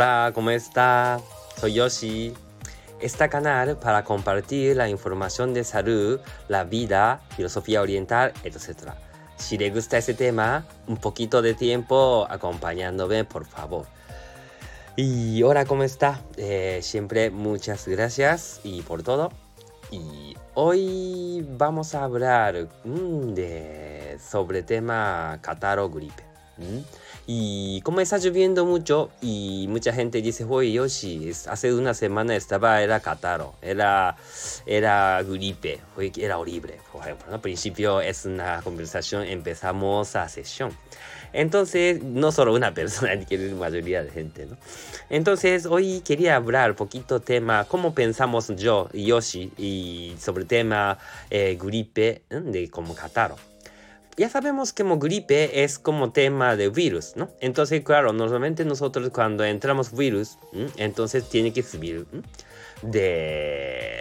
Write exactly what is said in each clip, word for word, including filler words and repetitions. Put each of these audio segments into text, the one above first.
Hola, ¿cómo está? Soy Yoshi. Este canal para compartir la información de salud, la vida, filosofía oriental, etcétera. Si le gusta este tema, un poquito de tiempo acompañándome, por favor. Y hola, ¿cómo está? Eh, siempre muchas gracias y por todo. Y hoy vamos a hablar mmm, de, sobre tema catarro gripe. ¿Mm? Y como está lloviendo mucho y mucha gente dice, oye Yoshi, hace una semana estaba, era catarro, era, era gripe, era horrible. Por ejemplo, al principio es una conversación, empezamos la sesión. Entonces, no solo una persona, que la mayoría de gente, ¿no? Entonces, hoy quería hablar poquito tema, cómo pensamos yo y Yoshi, y sobre tema eh, gripe, de como catarro. Ya sabemos que como gripe es como tema de virus, ¿no? Entonces, claro, normalmente nosotros cuando entramos virus, ¿m? entonces tiene que subir ¿m? de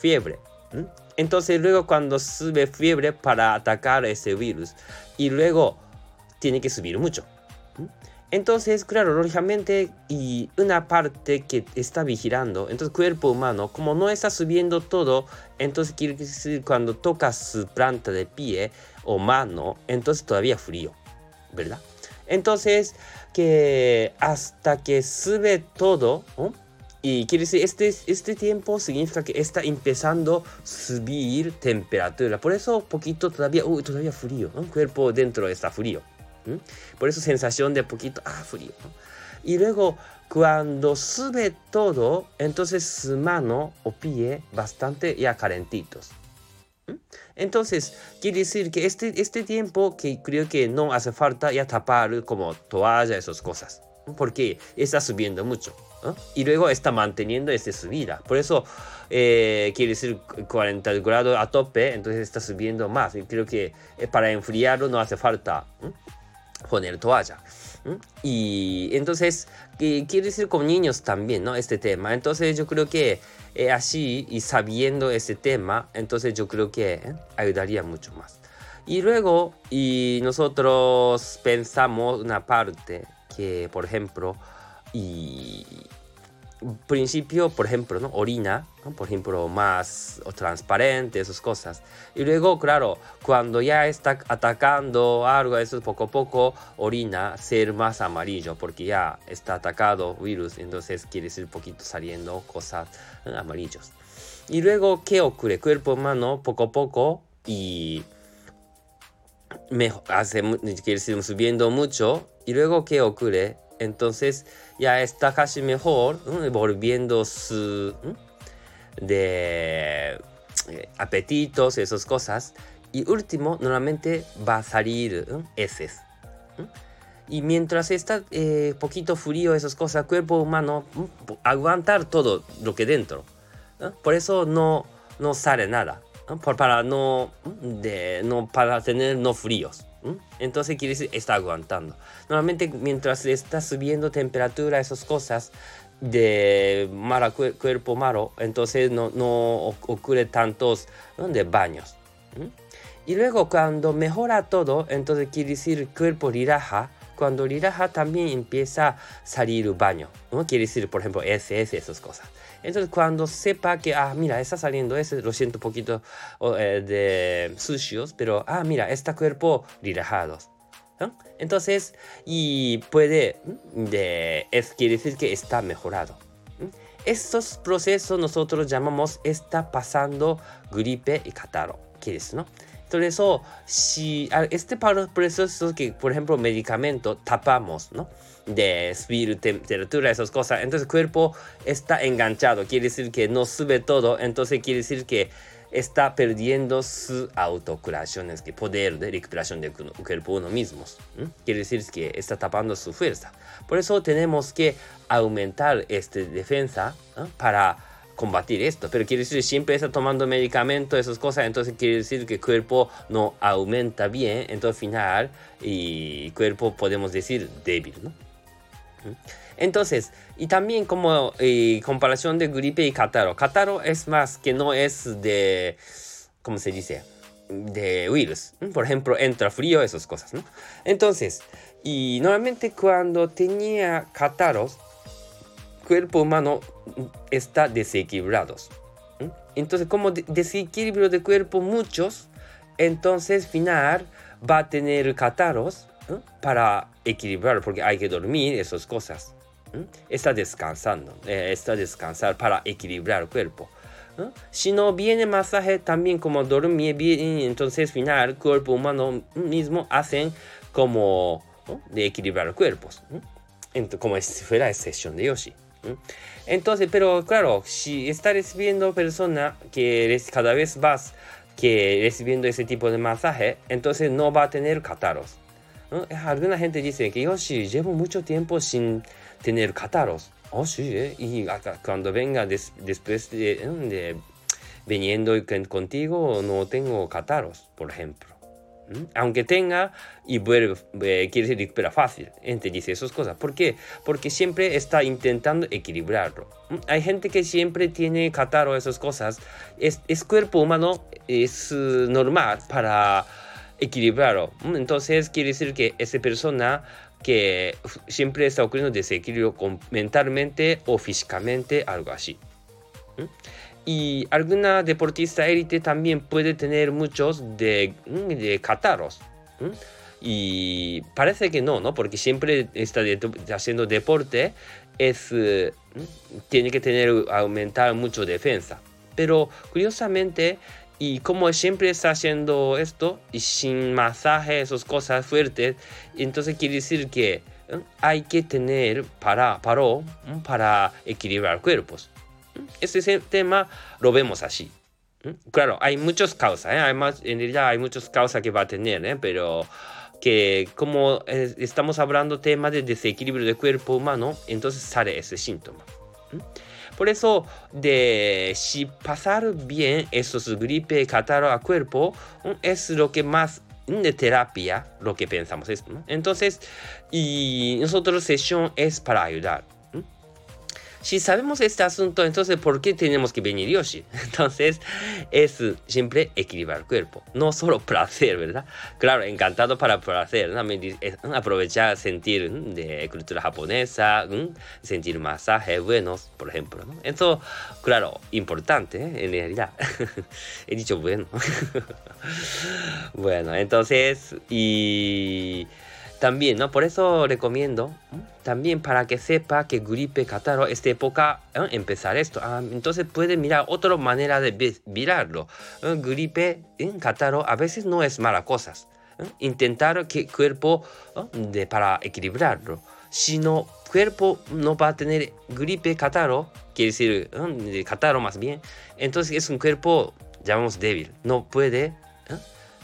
fiebre. ¿m? Entonces, luego cuando sube fiebre para atacar ese virus, y luego tiene que subir mucho. ¿m? Entonces, claro, lógicamente, y una parte que está vigilando, entonces cuerpo humano, como no está subiendo todo, entonces quiere decir cuando toca su planta de pie o mano, entonces todavía frío, ¿verdad? Entonces, que hasta que sube todo, ¿no? Y quiere decir, este, este tiempo significa que está empezando a subir temperatura, por eso poquito todavía, uy, todavía frío, ¿no? Cuerpo dentro está frío. ¿Mm? Por eso sensación de poquito, ah, frío. Y luego, cuando sube todo, entonces su mano o pie bastante ya calentitos. ¿Mm? Entonces, quiere decir que este, este tiempo que creo que no hace falta ya tapar como toalla, esas cosas. Porque está subiendo mucho. ¿Eh? Y luego está manteniendo esta subida. Por eso, eh, quiere decir cuarenta grados a tope, entonces está subiendo más. Y creo que para enfriarlo no hace falta ¿eh? poner toalla. ¿Eh? Y entonces, eh, quiere decir con niños también, ¿no? Este tema. Entonces, yo creo que eh, así y sabiendo este tema, entonces yo creo que ¿eh? ayudaría mucho más. Y luego, y nosotros pensamos una parte que, por ejemplo, y principio, por ejemplo, ¿no? orina, ¿no? por ejemplo, más transparente, esas cosas. Y luego, claro, cuando ya está atacando algo, eso poco a poco, orina ser más amarillo, porque ya está atacado virus, entonces quiere decir poquito saliendo cosas amarillas. Y luego, ¿qué ocurre? Cuerpo humano, poco a poco, y mejor, hace, quiere decir, subiendo mucho, y luego, ¿qué ocurre? Entonces ya está casi mejor, ¿no? volviendo su ¿no? de eh, apetitos, esas cosas. Y último, normalmente va a salir ¿no? heces. ¿no? Y mientras está eh, poquito frío, esas cosas, cuerpo humano ¿no? aguantar todo lo que dentro. ¿no? Por eso no, no sale nada, ¿no? Por, para no, de, no para tener no fríos. Entonces quiere decir está aguantando. Normalmente mientras está subiendo temperatura, esas cosas de malo, cuerpo malo, entonces no, no ocurre tantos ¿no? de baños. ¿Mm? Y luego cuando mejora todo, entonces quiere decir cuerpo relaja. Cuando relaja también empieza a salir baño, ¿no? Quiere decir, por ejemplo, heces, esas cosas. Entonces, cuando sepa que, ah, mira, está saliendo ese, lo siento un poquito eh, de sucios, pero, ah, mira, está cuerpo relajado. ¿No? Entonces, y puede, de, es, quiere decir que está mejorado. Estos procesos nosotros llamamos, está pasando gripe y catarro. ¿Qué es, no? Entonces, oh, si este proceso que, por ejemplo, medicamento tapamos, ¿no? De subir temperatura, esas cosas, entonces el cuerpo está enganchado, quiere decir que no sube todo, entonces quiere decir que está perdiendo su autocuración, es que poder de recuperación del cuerpo uno mismo, ¿eh? quiere decir que está tapando su fuerza. Por eso tenemos que aumentar esta defensa ¿eh? para combatir esto, pero quiere decir siempre está tomando medicamento, esas cosas, entonces quiere decir que el cuerpo no aumenta bien, entonces al final y cuerpo podemos decir débil, ¿no? Entonces, y también como eh, comparación de gripe y catarro, catarro es más que no es de, ¿cómo se dice? de virus, por ejemplo, entra frío, esas cosas, ¿no? Entonces, y normalmente cuando tenía catarros, cuerpo humano está desequilibrado. Entonces, como desequilibrio de cuerpo muchos, entonces al final va a tener catarros para equilibrar, porque hay que dormir, esas cosas. Está descansando, está descansar para equilibrar el cuerpo.Si no viene masaje también como dormir bien, entonces final cuerpo humano mismo hacen como de equilibrar cuerpos, entonces, como si fuera sesión de Yoshi. Entonces, pero claro, si está recibiendo persona que cada vez más que recibiendo ese tipo de masaje, entonces no va a tener catarros. Alguna gente dice que Yoshi llevo mucho tiempo sin tener catarros.Oh, sí, eh. Y cuando venga des, después de, de viniendo contigo no tengo catarros, por ejemplo. ¿Mm? Aunque tenga y vuelve, eh, quiere decir recupera fácil. Gente dice esas cosas. ¿Por qué? Porque siempre está intentando equilibrarlo. ¿Mm? Hay gente que siempre tiene catarro, esas cosas. Es, es cuerpo humano, es normal para equilibrarlo. ¿Mm? Entonces quiere decir que esa persona...que siempre está ocurriendo desequilibrio mentalmente o físicamente, algo así. ¿Mm? Y alguna deportista élite también puede tener muchos de, de catarros. ¿Mm? Y parece que no, ¿no? Porque siempre está de, haciendo deporte, es, ¿Mm? tiene que tener, aumentar mucho defensa. Pero curiosamente...Y como siempre está haciendo esto, y sin masaje, esas cosas fuertes, entonces quiere decir que hay que tener para, para, para equilibrar cuerpos. Este tema lo vemos así. Claro, hay muchas causas, ¿eh? Hay más, en realidad hay muchas causas que va a tener, ¿eh? Pero que como estamos hablando tema de desequilibrio del cuerpo humano, entonces sale ese síntoma.Por eso, de, si pasar bien esos gripe, catarro a cuerpo, es lo que más de terapia, lo que pensamos es, ¿no? Entonces, y nosotros sesión es para ayudar. Si sabemos este asunto, entonces, ¿por qué tenemos que venir Yoshi? Entonces, es siempre equilibrar el cuerpo. No solo placer, ¿verdad? Claro, encantado para placer, ¿no? Aprovechar, sentir de cultura japonesa, sentir masajes buenos, por ejemplo, ¿no? Eso, claro, importante, ¿eh? En realidad. He dicho bueno. Bueno, entonces, y...También, ¿no? Por eso recomiendo, ¿eh? También para que sepa que gripe, catarro, esta época, ¿eh? Empezar esto. Ah, entonces puede mirar otra manera de mirarlo. ¿Eh? Gripe, ¿eh? Catarro, a veces no es mala cosa. ¿Eh? Intentar que el cuerpo, ¿eh? de, para equilibrarlo. Si no, el cuerpo no va a tener gripe, catarro, quiere decir, ¿eh? Catarro más bien. Entonces es un cuerpo, llamamos débil. No puede, ¿eh?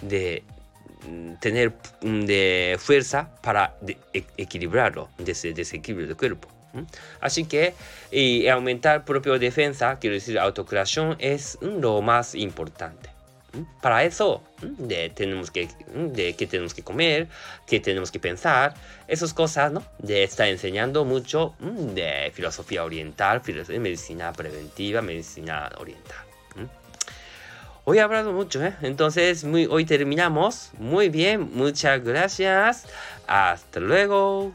de...tener de fuerza para de, e, equilibrarlo, ese desequilibrio del cuerpo. ¿Mm? Así que y aumentar propia defensa, quiero decir, autocuración es lo más importante. ¿Mm? Para eso de, tenemos, que, de, que tenemos que comer, que tenemos que pensar, esas cosas, ¿no? De, está enseñando mucho de filosofía oriental, filosofía, medicina preventiva, medicina oriental.Hoy he hablado mucho, ¿eh? Entonces muy, hoy terminamos. Muy bien, muchas gracias. Hasta luego.